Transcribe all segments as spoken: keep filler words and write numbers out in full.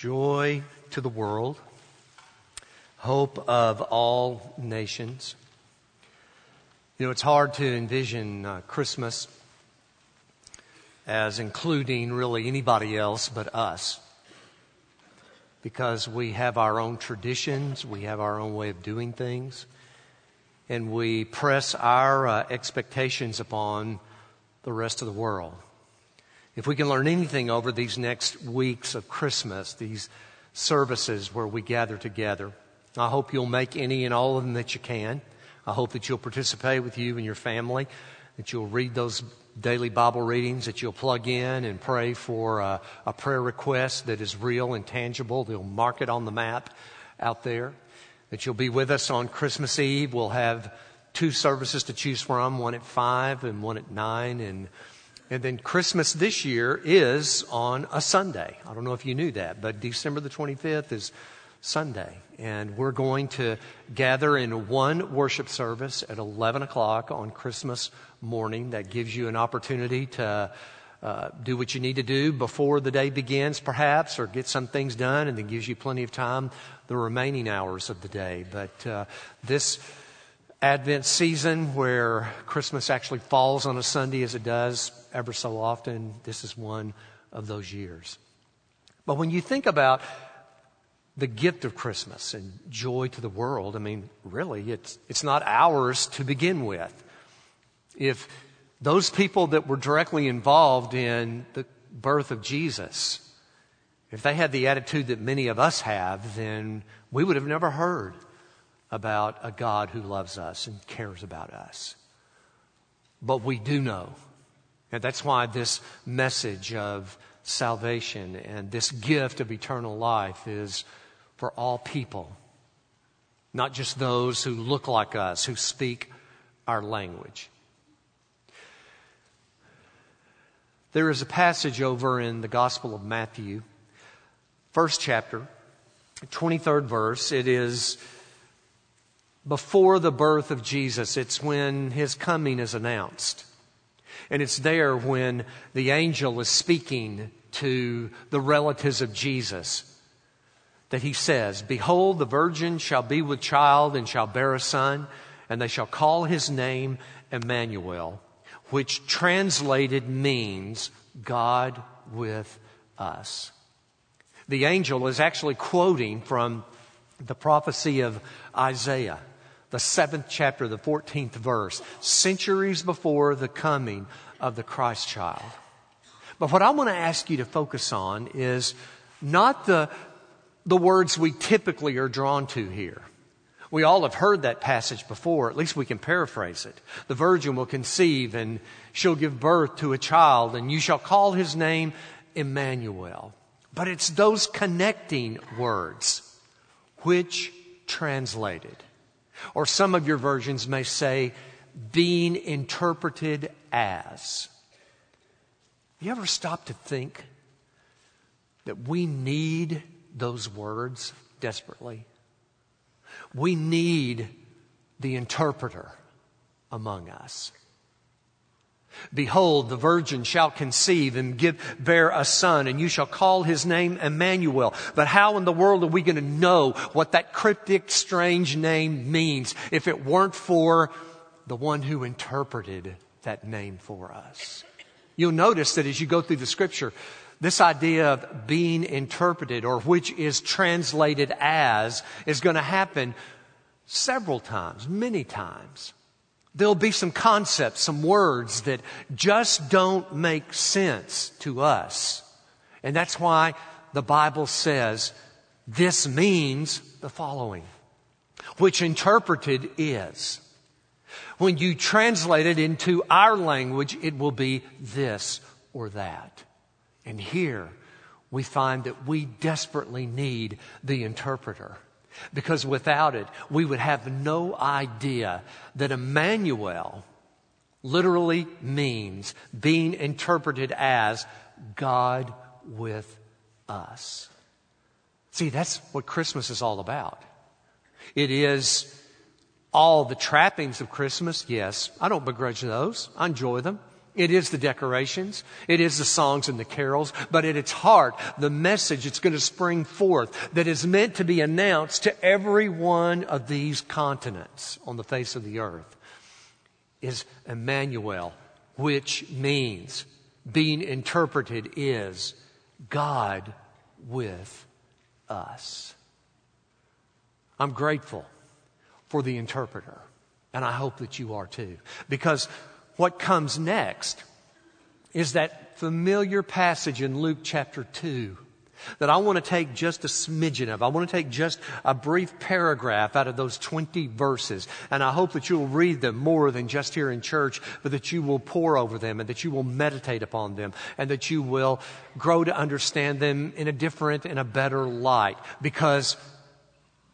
joy to the world, hope of all nations. You know, it's hard to envision uh, Christmas as including really anybody else but us, because we have our own traditions, we have our own way of doing things, and we press our uh, expectations upon the rest of the world. If we can learn anything over these next weeks of Christmas, these services where we gather together, I hope you'll make any and all of them that you can. I hope that you'll participate with you and your family, that you'll read those daily Bible readings, that you'll plug in and pray for a, a prayer request that is real and tangible. They'll mark it on the map out there. That you'll be with us on Christmas Eve. We'll have two services to choose from, one at five and one at nine. And, and then Christmas this year is on a Sunday. I don't know if you knew that, but December the twenty-fifth is Sunday. And we're going to gather in one worship service at eleven o'clock on Christmas morning. That gives you an opportunity to uh, do what you need to do before the day begins, perhaps, or get some things done, and then gives you plenty of time the remaining hours of the day. But uh, this Advent season, where Christmas actually falls on a Sunday as it does ever so often, this is one of those years. But when you think about the gift of Christmas and joy to the world, I mean, really, it's it's not ours to begin with. If those people that were directly involved in the birth of Jesus, if they had the attitude that many of us have, then we would have never heard about a God who loves us and cares about us. But we do know. And that's why this message of salvation and this gift of eternal life is for all people, not just those who look like us, who speak our language. There is a passage over in the Gospel of Matthew, first chapter, twenty-third verse. It is before the birth of Jesus. It's when his coming is announced. And it's there when the angel is speaking to the relatives of Jesus, that he says, "Behold, the virgin shall be with child and shall bear a son, and they shall call his name Emmanuel," which translated means God with us. The angel is actually quoting from the prophecy of Isaiah, the seventh chapter, the fourteenth verse, centuries before the coming of the Christ child. But what I want to ask you to focus on is not the the words we typically are drawn to here. We all have heard that passage before. At least we can paraphrase it. The virgin will conceive and she'll give birth to a child, and you shall call his name Emmanuel. But it's those connecting words, which translated, or some of your versions may say, being interpreted as. You ever stop to think that we need those words desperately? We need the interpreter among us. "Behold, the virgin shall conceive and give, bear a son, and you shall call his name Emmanuel." But how in the world are we going to know what that cryptic, strange name means if it weren't for the one who interpreted that name for us? You'll notice that as you go through the scripture, this idea of being interpreted, or which is translated as, is going to happen several times, many times. There'll be some concepts, some words that just don't make sense to us. And that's why the Bible says, "This means the following," which interpreted is. When you translate it into our language, it will be this or that. And here we find that we desperately need the interpreter, because without it, we would have no idea that Emmanuel literally means being interpreted as God with us. See, that's what Christmas is all about. It is all the trappings of Christmas, yes. I don't begrudge those. I enjoy them. It is the decorations. It is the songs and the carols. But at its heart, the message that's going to spring forth that is meant to be announced to every one of these continents on the face of the earth is Emmanuel, which means, being interpreted, is God with us. I'm grateful for the interpreter, and I hope that you are too, because what comes next is that familiar passage in Luke chapter two that I want to take just a smidgen of. I want to take just a brief paragraph out of those twenty verses, and I hope that you'll read them more than just here in church, but that you will pore over them and that you will meditate upon them and that you will grow to understand them in a different and a better light, because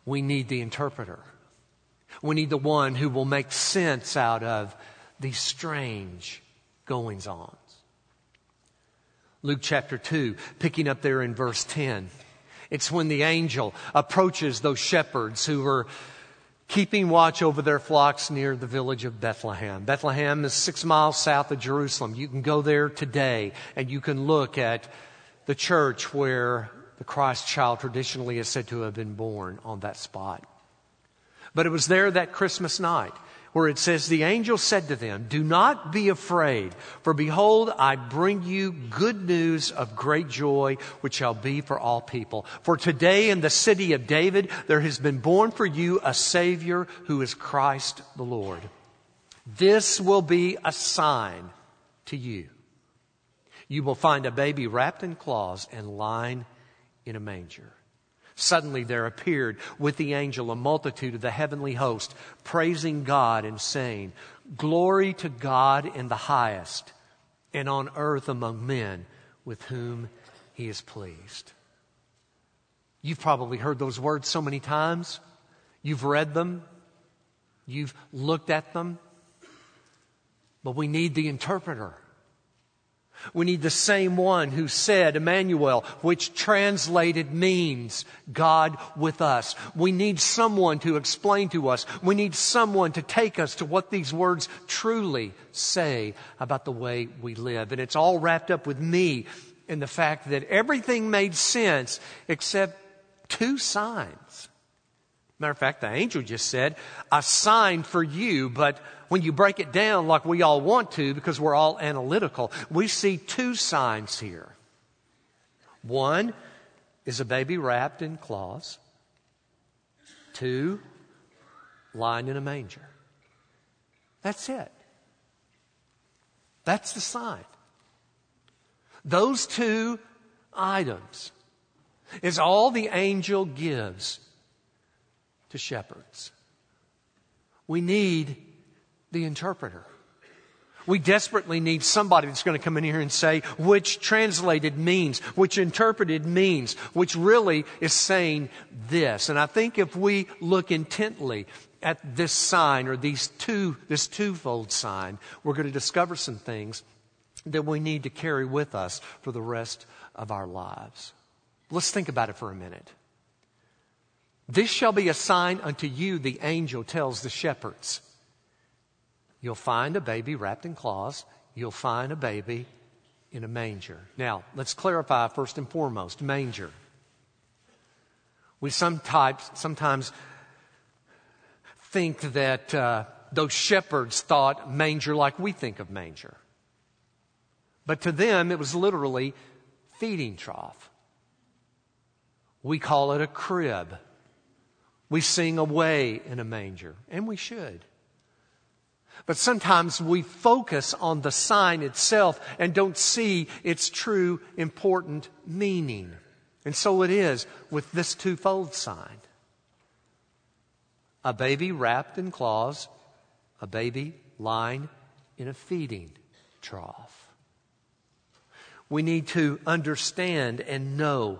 we need the interpreter. We need the one who will make sense out of these strange goings-ons. Luke chapter two, picking up there in verse ten. It's when the angel approaches those shepherds who are keeping watch over their flocks near the village of Bethlehem. Bethlehem is six miles south of Jerusalem. You can go there today and you can look at the church where the Christ child traditionally is said to have been born, on that spot. But it was there that Christmas night where it says, the angel said to them, do not be afraid, for behold, I bring you good news of great joy, which shall be for all people. For today in the city of David, there has been born for you a Savior who is Christ the Lord. This will be a sign to you. You will find a baby wrapped in cloths and lying in a manger. Suddenly there appeared with the angel a multitude of the heavenly host, praising God and saying, glory to God in the highest, and on earth among men with whom he is pleased. You've probably heard those words so many times. You've read them. You've looked at them. But we need the interpreter. We need the same one who said Emmanuel, which translated means God with us. We need someone to explain to us. We need someone to take us to what these words truly say about the way we live. And it's all wrapped up with me in the fact that everything made sense except two signs. Matter of fact, the angel just said, a sign for you, but when you break it down like we all want to, because we're all analytical, we see two signs here. One is a baby wrapped in cloths. Two, lying in a manger. That's it. That's the sign. Those two items is all the angel gives to shepherds. We need the interpreter. We desperately need somebody that's going to come in here and say, which translated means, which interpreted means, which really is saying this. And I think if we look intently at this sign, or these two, this twofold sign, we're going to discover some things that we need to carry with us for the rest of our lives. Let's think about it for a minute. This shall be a sign unto you, the angel tells the shepherds. You'll find a baby wrapped in cloths. You'll find a baby in a manger. Now, let's clarify first and foremost, manger. We sometimes, sometimes think that uh, those shepherds thought manger like we think of manger. But to them, it was literally feeding trough. We call it a crib. We sing away in a manger, and we should. But sometimes we focus on the sign itself and don't see its true important meaning. And so it is with this twofold sign. A baby wrapped in cloths, a baby lying in a feeding trough. We need to understand and know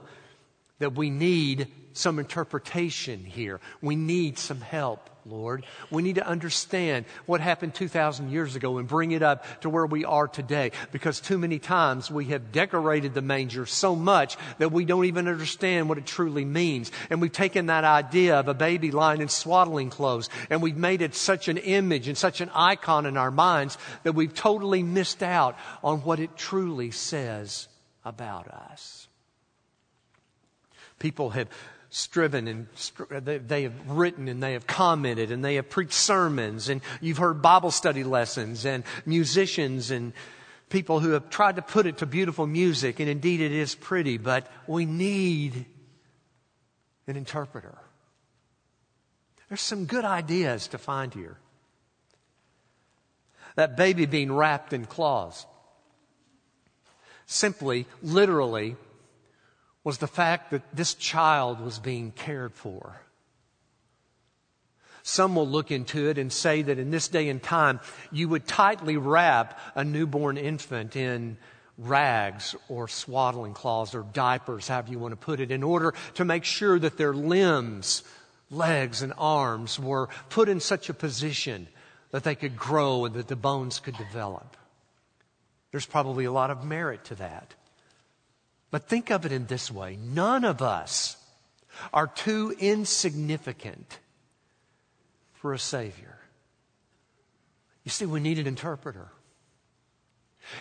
that we need some interpretation here. We need some help, Lord. We need to understand what happened two thousand years ago and bring it up to where we are today, because too many times we have decorated the manger so much that we don't even understand what it truly means. And we've taken that idea of a baby lying in swaddling clothes and we've made it such an image and such an icon in our minds that we've totally missed out on what it truly says about us. People have striven and st- they have written and they have commented and they have preached sermons, and you've heard Bible study lessons and musicians and people who have tried to put it to beautiful music, and indeed it is pretty, but we need an interpreter. There's some good ideas to find here. That baby being wrapped in cloths simply, literally, was the fact that this child was being cared for. Some will look into it and say that in this day and time, you would tightly wrap a newborn infant in rags or swaddling cloths or diapers, however you want to put it, in order to make sure that their limbs, legs, and arms were put in such a position that they could grow and that the bones could develop. There's probably a lot of merit to that. But think of it in this way. None of us are too insignificant for a Savior. You see, we need an interpreter.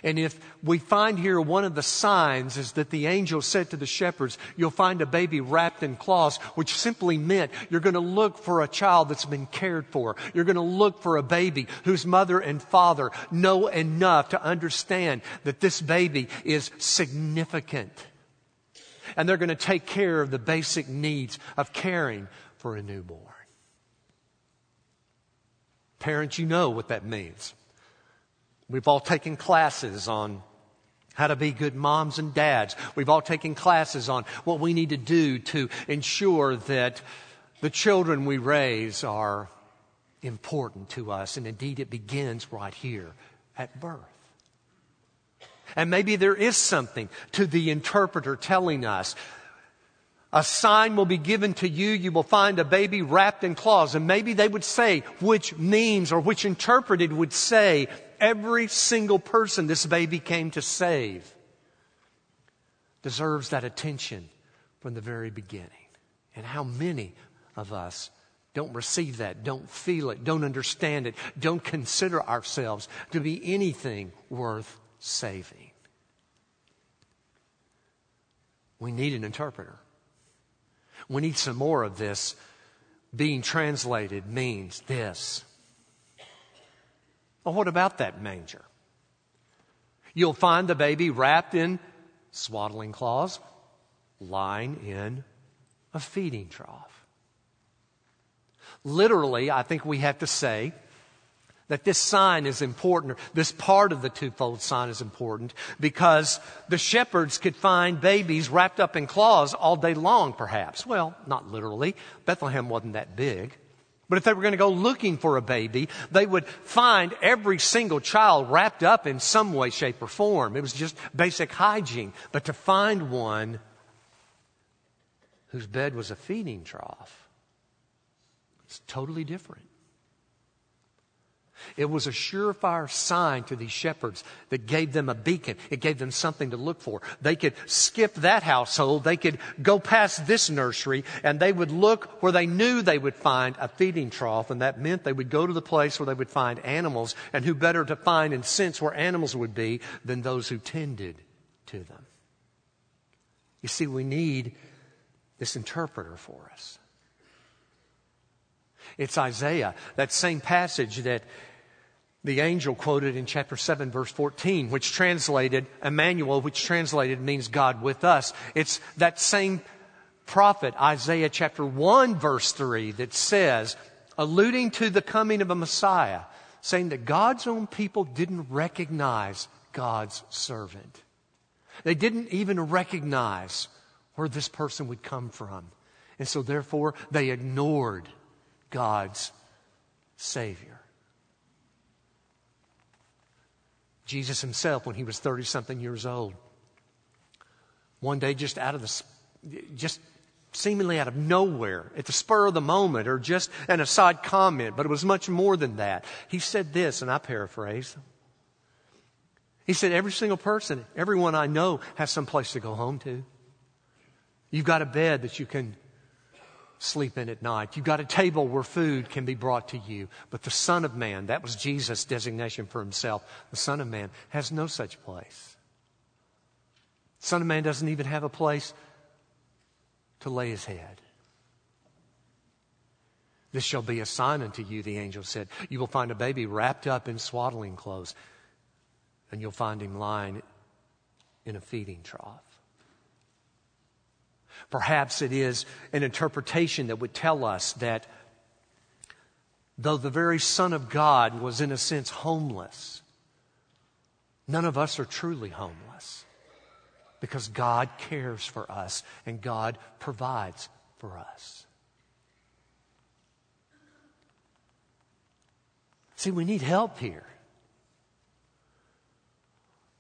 And if we find here, one of the signs is that the angel said to the shepherds, you'll find a baby wrapped in cloths, which simply meant you're going to look for a child that's been cared for. You're going to look for a baby whose mother and father know enough to understand that this baby is significant. And they're going to take care of the basic needs of caring for a newborn. Parents, you know what that means. We've all taken classes on how to be good moms and dads. We've all taken classes on what we need to do to ensure that the children we raise are important to us. And indeed, it begins right here at birth. And maybe there is something to the interpreter telling us, a sign will be given to you. You will find a baby wrapped in cloths. And maybe they would say, which means, or which interpreted would say, every single person this baby came to save deserves that attention from the very beginning. And how many of us don't receive that, don't feel it, don't understand it, don't consider ourselves to be anything worth saving? We need an interpreter. We need some more of this. Being translated means this. Well, what about that manger? You'll find the baby wrapped in swaddling cloths, lying in a feeding trough. Literally, I think we have to say that this sign is important, or this part of the twofold sign is important, because the shepherds could find babies wrapped up in cloths all day long, perhaps. Well, not literally. Bethlehem wasn't that big. But if they were going to go looking for a baby, they would find every single child wrapped up in some way, shape, or form. It was just basic hygiene. But to find one whose bed was a feeding trough, it's totally different. It was a surefire sign to these shepherds that gave them a beacon. It gave them something to look for. They could skip that household. They could go past this nursery, and they would look where they knew they would find a feeding trough. And that meant they would go to the place where they would find animals. And who better to find and sense where animals would be than those who tended to them? You see, we need this interpreter for us. It's Isaiah, that same passage that the angel quoted in chapter seven, verse fourteen, which translated, Emmanuel, which translated means God with us. It's that same prophet, Isaiah chapter one, verse three, that says, alluding to the coming of a Messiah, saying that God's own people didn't recognize God's servant. They didn't even recognize where this person would come from. And so therefore, they ignored God's Savior. Jesus himself, when he was thirty-something years old, one day just out of the just seemingly out of nowhere, at the spur of the moment, or just an aside comment, but it was much more than that. He said this, and I paraphrase. He said, every single person, everyone I know has some place to go home to. You've got a bed that you can sleep in at night. You've got a table where food can be brought to you. But the Son of Man, that was Jesus' designation for himself, the Son of Man has no such place. The Son of Man doesn't even have a place to lay his head. This shall be a sign unto you, the angel said. You will find a baby wrapped up in swaddling clothes, and you'll find him lying in a feeding trough. Perhaps it is an interpretation that would tell us that though the very Son of God was in a sense homeless, none of us are truly homeless, because God cares for us and God provides for us. See, we need help here.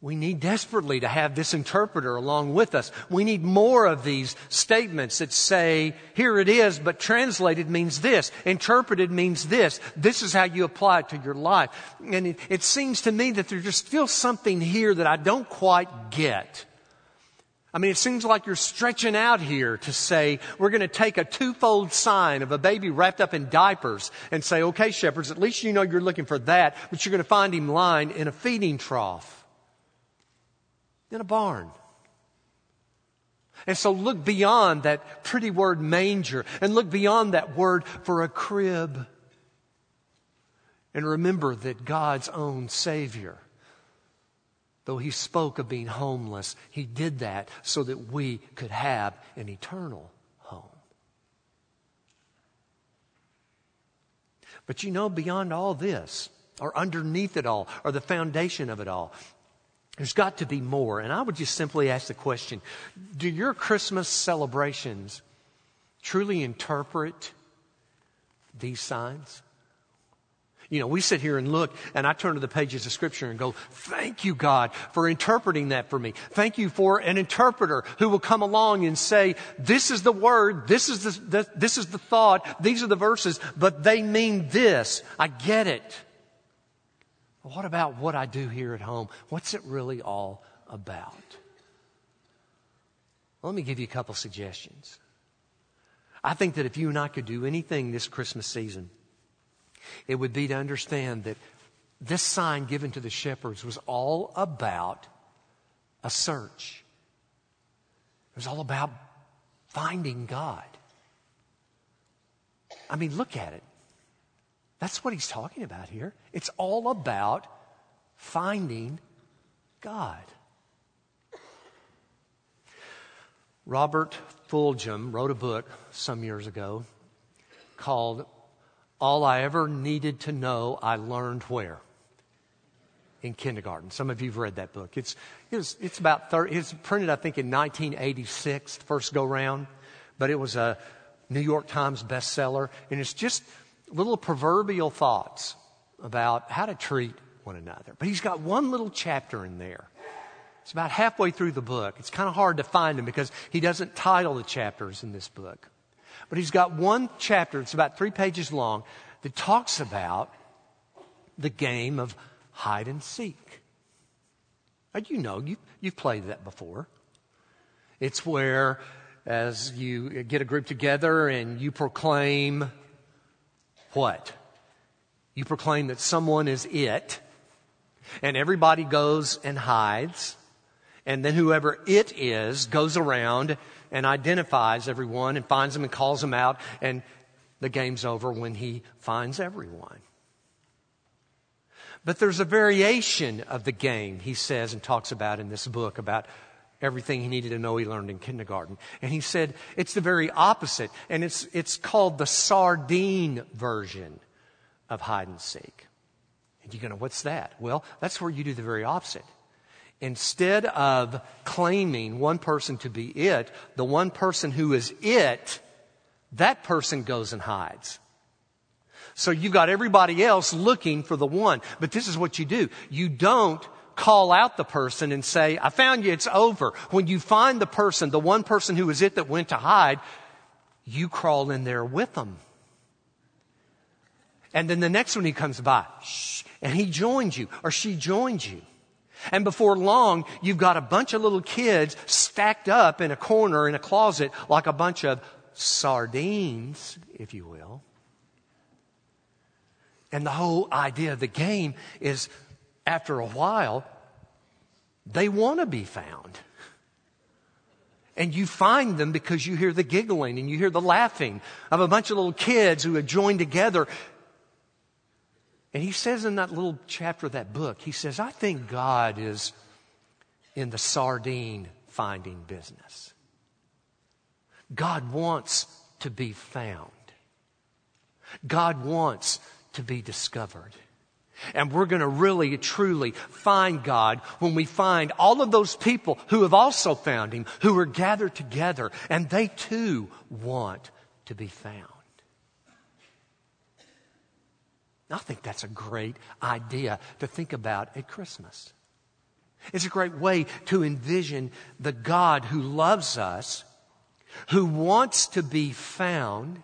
We need desperately to have this interpreter along with us. We need more of these statements that say, here it is, but translated means this. Interpreted means this. This is how you apply it to your life. And it, it seems to me that there's still something here that I don't quite get. I mean, it seems like you're stretching out here to say, we're going to take a twofold sign of a baby wrapped up in diapers and say, okay, shepherds, at least you know you're looking for that, but you're going to find him lying in a feeding trough, in a barn. And so look beyond that pretty word manger, and look beyond that word for a crib, and remember that God's own Savior, though he spoke of being homeless, he did that so that we could have an eternal home. But you know, beyond all this, or underneath it all, or the foundation of it all, there's got to be more. And I would just simply ask the question, do your Christmas celebrations truly interpret these signs? You know, we sit here and look, and I turn to the pages of Scripture and go, thank you, God, for interpreting that for me. Thank you for an interpreter who will come along and say, this is the word, this is the, the, this is the thought, these are the verses, but they mean this. I get it. What about what I do here at home? What's it really all about? Well, let me give you a couple suggestions. I think that if you and I could do anything this Christmas season, it would be to understand that this sign given to the shepherds was all about a search. It was all about finding God. I mean, look at it. That's what he's talking about here. It's all about finding God. Robert Fulghum wrote a book some years ago called All I Ever Needed to Know I Learned Where? In Kindergarten. Some of you have read that book. It's, it's, it's about thirty, it's printed, I think, in nineteen eighty-six, first go round, but it was a New York Times bestseller, and it's just little proverbial thoughts about how to treat one another. But he's got one little chapter in there. It's about halfway through the book. It's kind of hard to find him because he doesn't title the chapters in this book. But he's got one chapter, it's about three pages long, that talks about the game of hide and seek. Now, you know, you, you've played that before. It's where, as you get a group together and you proclaim what? You proclaim that someone is it, and everybody goes and hides, and then whoever it is goes around and identifies everyone and finds them and calls them out, and the game's over when he finds everyone. But there's a variation of the game, he says and talks about in this book, about everything he needed to know he learned in kindergarten. And he said, it's the very opposite. And it's it's called the sardine version of hide and seek. And you're going to, what's that? Well, that's where you do the very opposite. Instead of claiming one person to be it, the one person who is it, that person goes and hides. So you've got everybody else looking for the one. But this is what you do. You don't call out the person and say, I found you, it's over. When you find the person, the one person who was it that went to hide, you crawl in there with them. And then the next one he comes by, shh, and he joins you or she joins you. And before long, you've got a bunch of little kids stacked up in a corner in a closet like a bunch of sardines, if you will. And the whole idea of the game is, after a while, they want to be found. And you find them because you hear the giggling and you hear the laughing of a bunch of little kids who have joined together. And he says in that little chapter of that book, he says, I think God is in the sardine finding business. God wants to be found. God wants to be discovered. And we're going to really, truly find God when we find all of those people who have also found him, who are gathered together, and they too want to be found. I think that's a great idea to think about at Christmas. It's a great way to envision the God who loves us, who wants to be found,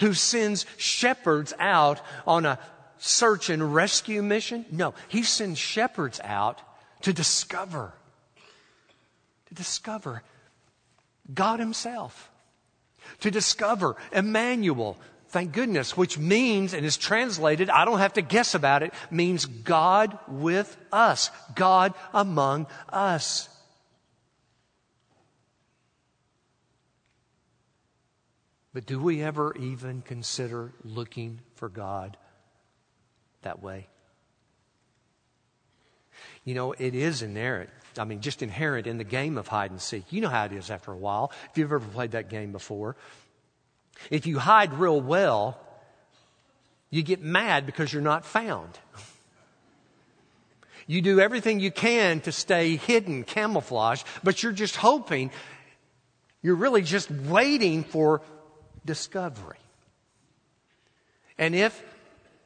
who sends shepherds out on a search and rescue mission? No, he sends shepherds out to discover, to discover God himself, to discover Emmanuel, thank goodness, which means, and is translated, I don't have to guess about it, means God with us, God among us. But do we ever even consider looking for God that way? You know, it is inherent. I mean, just inherent in the game of hide and seek. You know how it is after a while, if you've ever played that game before. If you hide real well, you get mad because you're not found. You do everything you can to stay hidden, camouflage, but you're just hoping, you're really just waiting for discovery. And if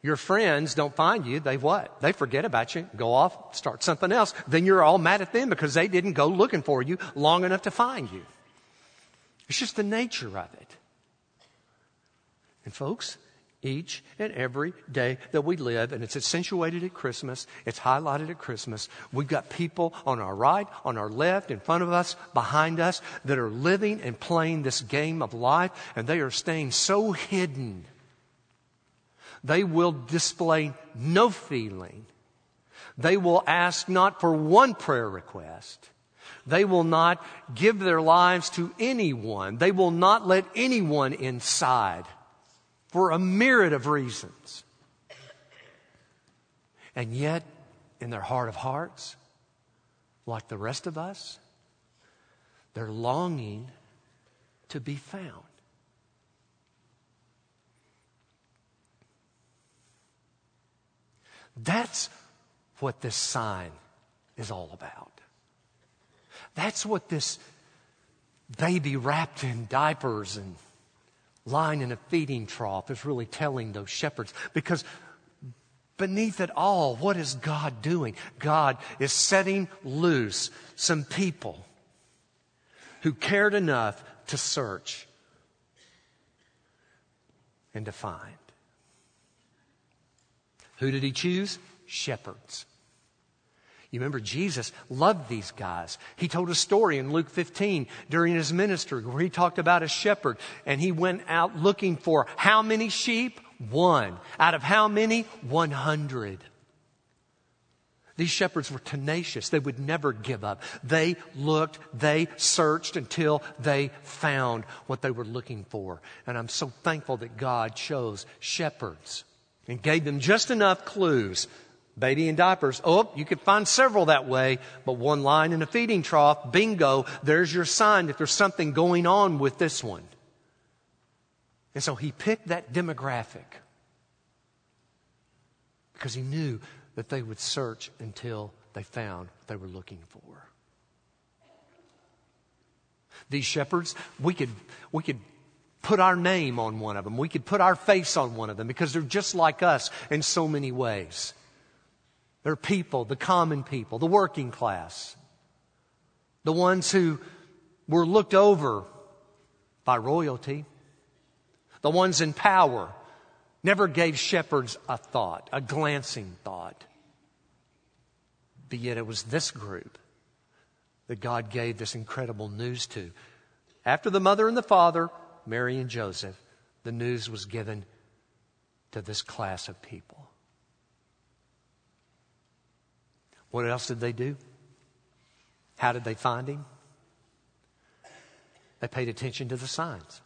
your friends don't find you, they what? They forget about you, go off, start something else. Then you're all mad at them because they didn't go looking for you long enough to find you. It's just the nature of it. And folks, each and every day that we live, and it's accentuated at Christmas, it's highlighted at Christmas, we've got people on our right, on our left, in front of us, behind us, that are living and playing this game of life, and they are staying so hidden. They will display no feeling. They will ask not for one prayer request. They will not give their lives to anyone. They will not let anyone inside for a myriad of reasons. And yet, in their heart of hearts, like the rest of us, they're longing to be found. That's what this sign is all about. That's what this baby wrapped in diapers and lying in a feeding trough is really telling those shepherds. Because beneath it all, what is God doing? God is setting loose some people who cared enough to search and to find. Who did he choose? Shepherds. You remember Jesus loved these guys. He told a story in Luke fifteen during his ministry where he talked about a shepherd, and he went out looking for how many sheep? One. Out of how many? one hundred. These shepherds were tenacious. They would never give up. They looked, they searched until they found what they were looking for. And I'm so thankful that God chose shepherds and gave them just enough clues. Baby in diapers. Oh, you could find several that way, but one line in a feeding trough, bingo, there's your sign that there's something going on with this one. And so he picked that demographic because he knew that they would search until they found what they were looking for. These shepherds, we could, we could put our name on one of them. We could put our face on one of them because they're just like us in so many ways. They're people, the common people, the working class. The ones who were looked over by royalty. The ones in power never gave shepherds a thought, a glancing thought. But yet it was this group that God gave this incredible news to. After the mother and the father, Mary and Joseph, the news was given to this class of people. What else did they do? How did they find him? They paid attention to the signs.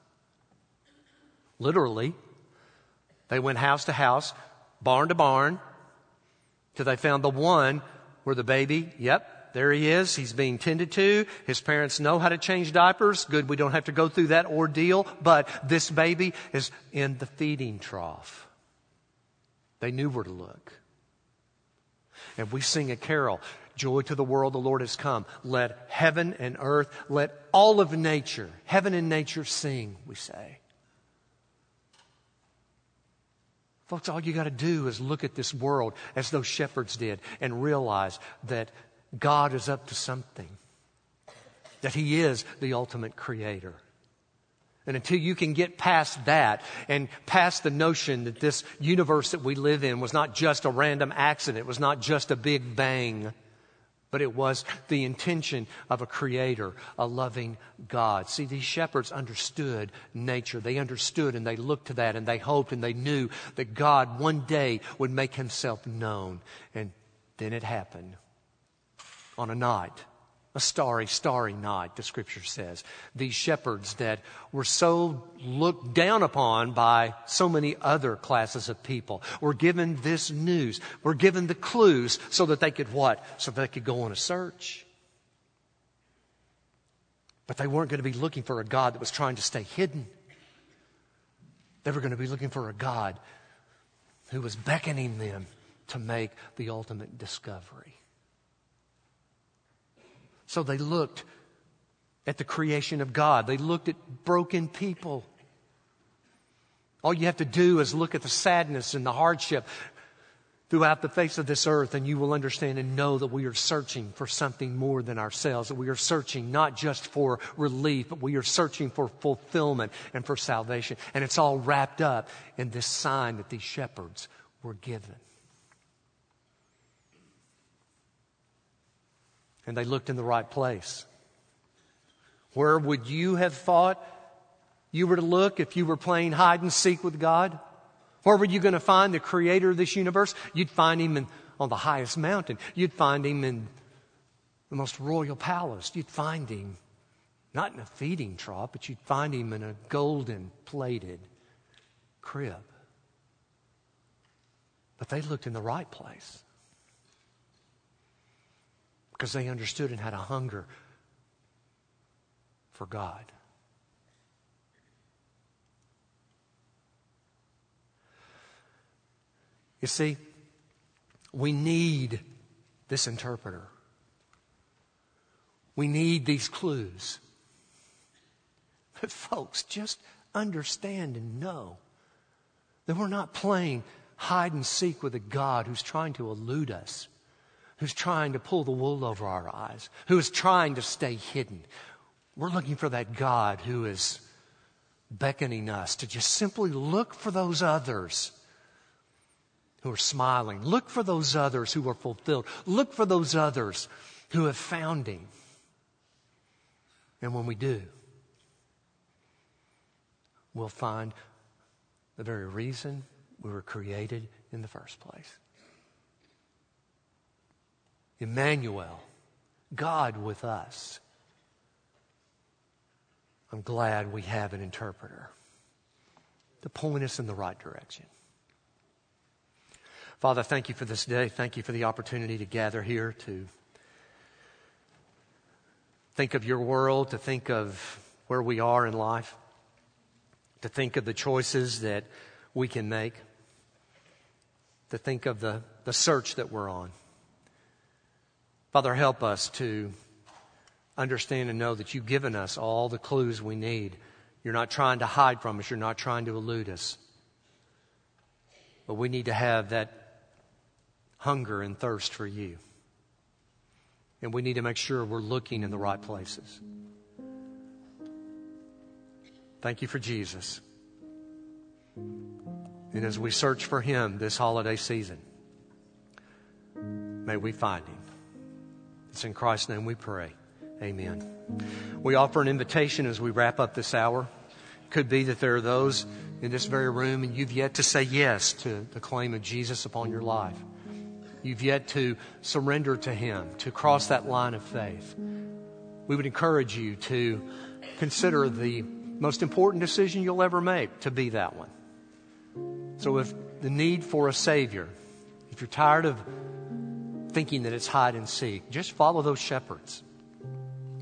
Literally, they went house to house, barn to barn, till they found the one where the baby, yep, there he is. He's being tended to. His parents know how to change diapers. Good, we don't have to go through that ordeal. But this baby is in the feeding trough. They knew where to look. And we sing a carol. Joy to the world, the Lord has come. Let heaven and earth, let all of nature, heaven and nature sing, we say. Folks, all you got to do is look at this world as those shepherds did and realize that God is up to something. That He is the ultimate creator. And until you can get past that and past the notion that this universe that we live in was not just a random accident, was not just a big bang, but it was the intention of a creator, a loving God. See, these shepherds understood nature. They understood and they looked to that and they hoped and they knew that God one day would make himself known. And then it happened on a night, a starry, starry night, the scripture says. These shepherds that were so looked down upon by so many other classes of people were given this news, were given the clues so that they could what? So they could go on a search. But they weren't going to be looking for a God that was trying to stay hidden. They were going to be looking for a God who was beckoning them to make the ultimate discovery. So they looked at the creation of God. They looked at broken people. All you have to do is look at the sadness and the hardship throughout the face of this earth, and you will understand and know that we are searching for something more than ourselves, that we are searching not just for relief, but we are searching for fulfillment and for salvation. And it's all wrapped up in this sign that these shepherds were given. And they looked in the right place. Where would you have thought you were to look if you were playing hide and seek with God? Where were you going to find the creator of this universe? You'd find him in, on the highest mountain. You'd find him in the most royal palace. You'd find him not in a feeding trough, but you'd find him in a golden plated crib. But they looked in the right place. Because they understood and had a hunger for God. You see, we need this interpreter. We need these clues. But folks, just understand and know that we're not playing hide and seek with a God who's trying to elude us, who's trying to pull the wool over our eyes, who is trying to stay hidden. We're looking for that God who is beckoning us to just simply look for those others who are smiling. Look for those others who are fulfilled. Look for those others who have found him. And when we do, we'll find the very reason we were created in the first place. Emmanuel, God with us. I'm glad we have an interpreter to point us in the right direction. Father, thank you for this day. Thank you for the opportunity to gather here, to think of your world, to think of where we are in life, to think of the choices that we can make, to think of the, the search that we're on. Father, help us to understand and know that you've given us all the clues we need. You're not trying to hide from us. You're not trying to elude us. But we need to have that hunger and thirst for you. And we need to make sure we're looking in the right places. Thank you for Jesus. And as we search for him this holiday season, may we find him. It's in Christ's name we pray. Amen. We offer an invitation as we wrap up this hour. Could be that there are those in this very room and you've yet to say yes to the claim of Jesus upon your life. You've yet to surrender to him, to cross that line of faith. We would encourage you to consider the most important decision you'll ever make to be that one. So if the need for a Savior, if you're tired of thinking that it's hide and seek, just follow those shepherds.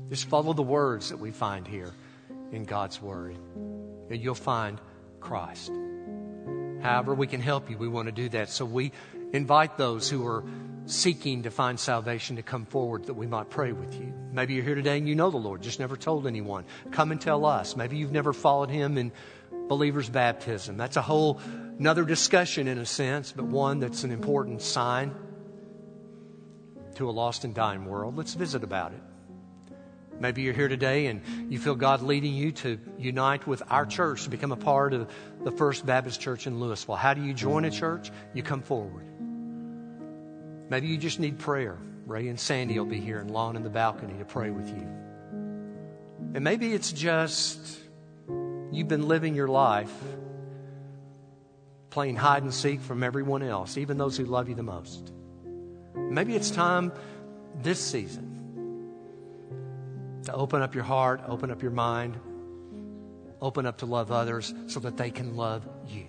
Just follow the words that we find here in God's Word, and you'll find Christ. However we can help you, we want to do that. So we invite those who are seeking to find salvation to come forward that we might pray with you. Maybe you're here today and you know the Lord, just never told anyone. Come and tell us. Maybe you've never followed him in believer's baptism. That's a whole another discussion in a sense, but one that's an important sign to a lost and dying world. Let's visit about it. Maybe you're here today and you feel God leading you to unite with our church, to become a part of the First Baptist Church in Louisville. How do you join a church? You come forward. Maybe you just need prayer. Ray and Sandy will be here in lawn in the balcony to pray with you. And maybe it's just you've been living your life playing hide and seek from everyone else, even those who love you the most. Maybe it's time this season to open up your heart, open up your mind, open up to love others so that they can love you.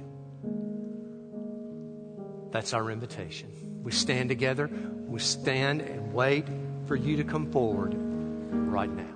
That's our invitation. We stand together, we stand and wait for you to come forward right now.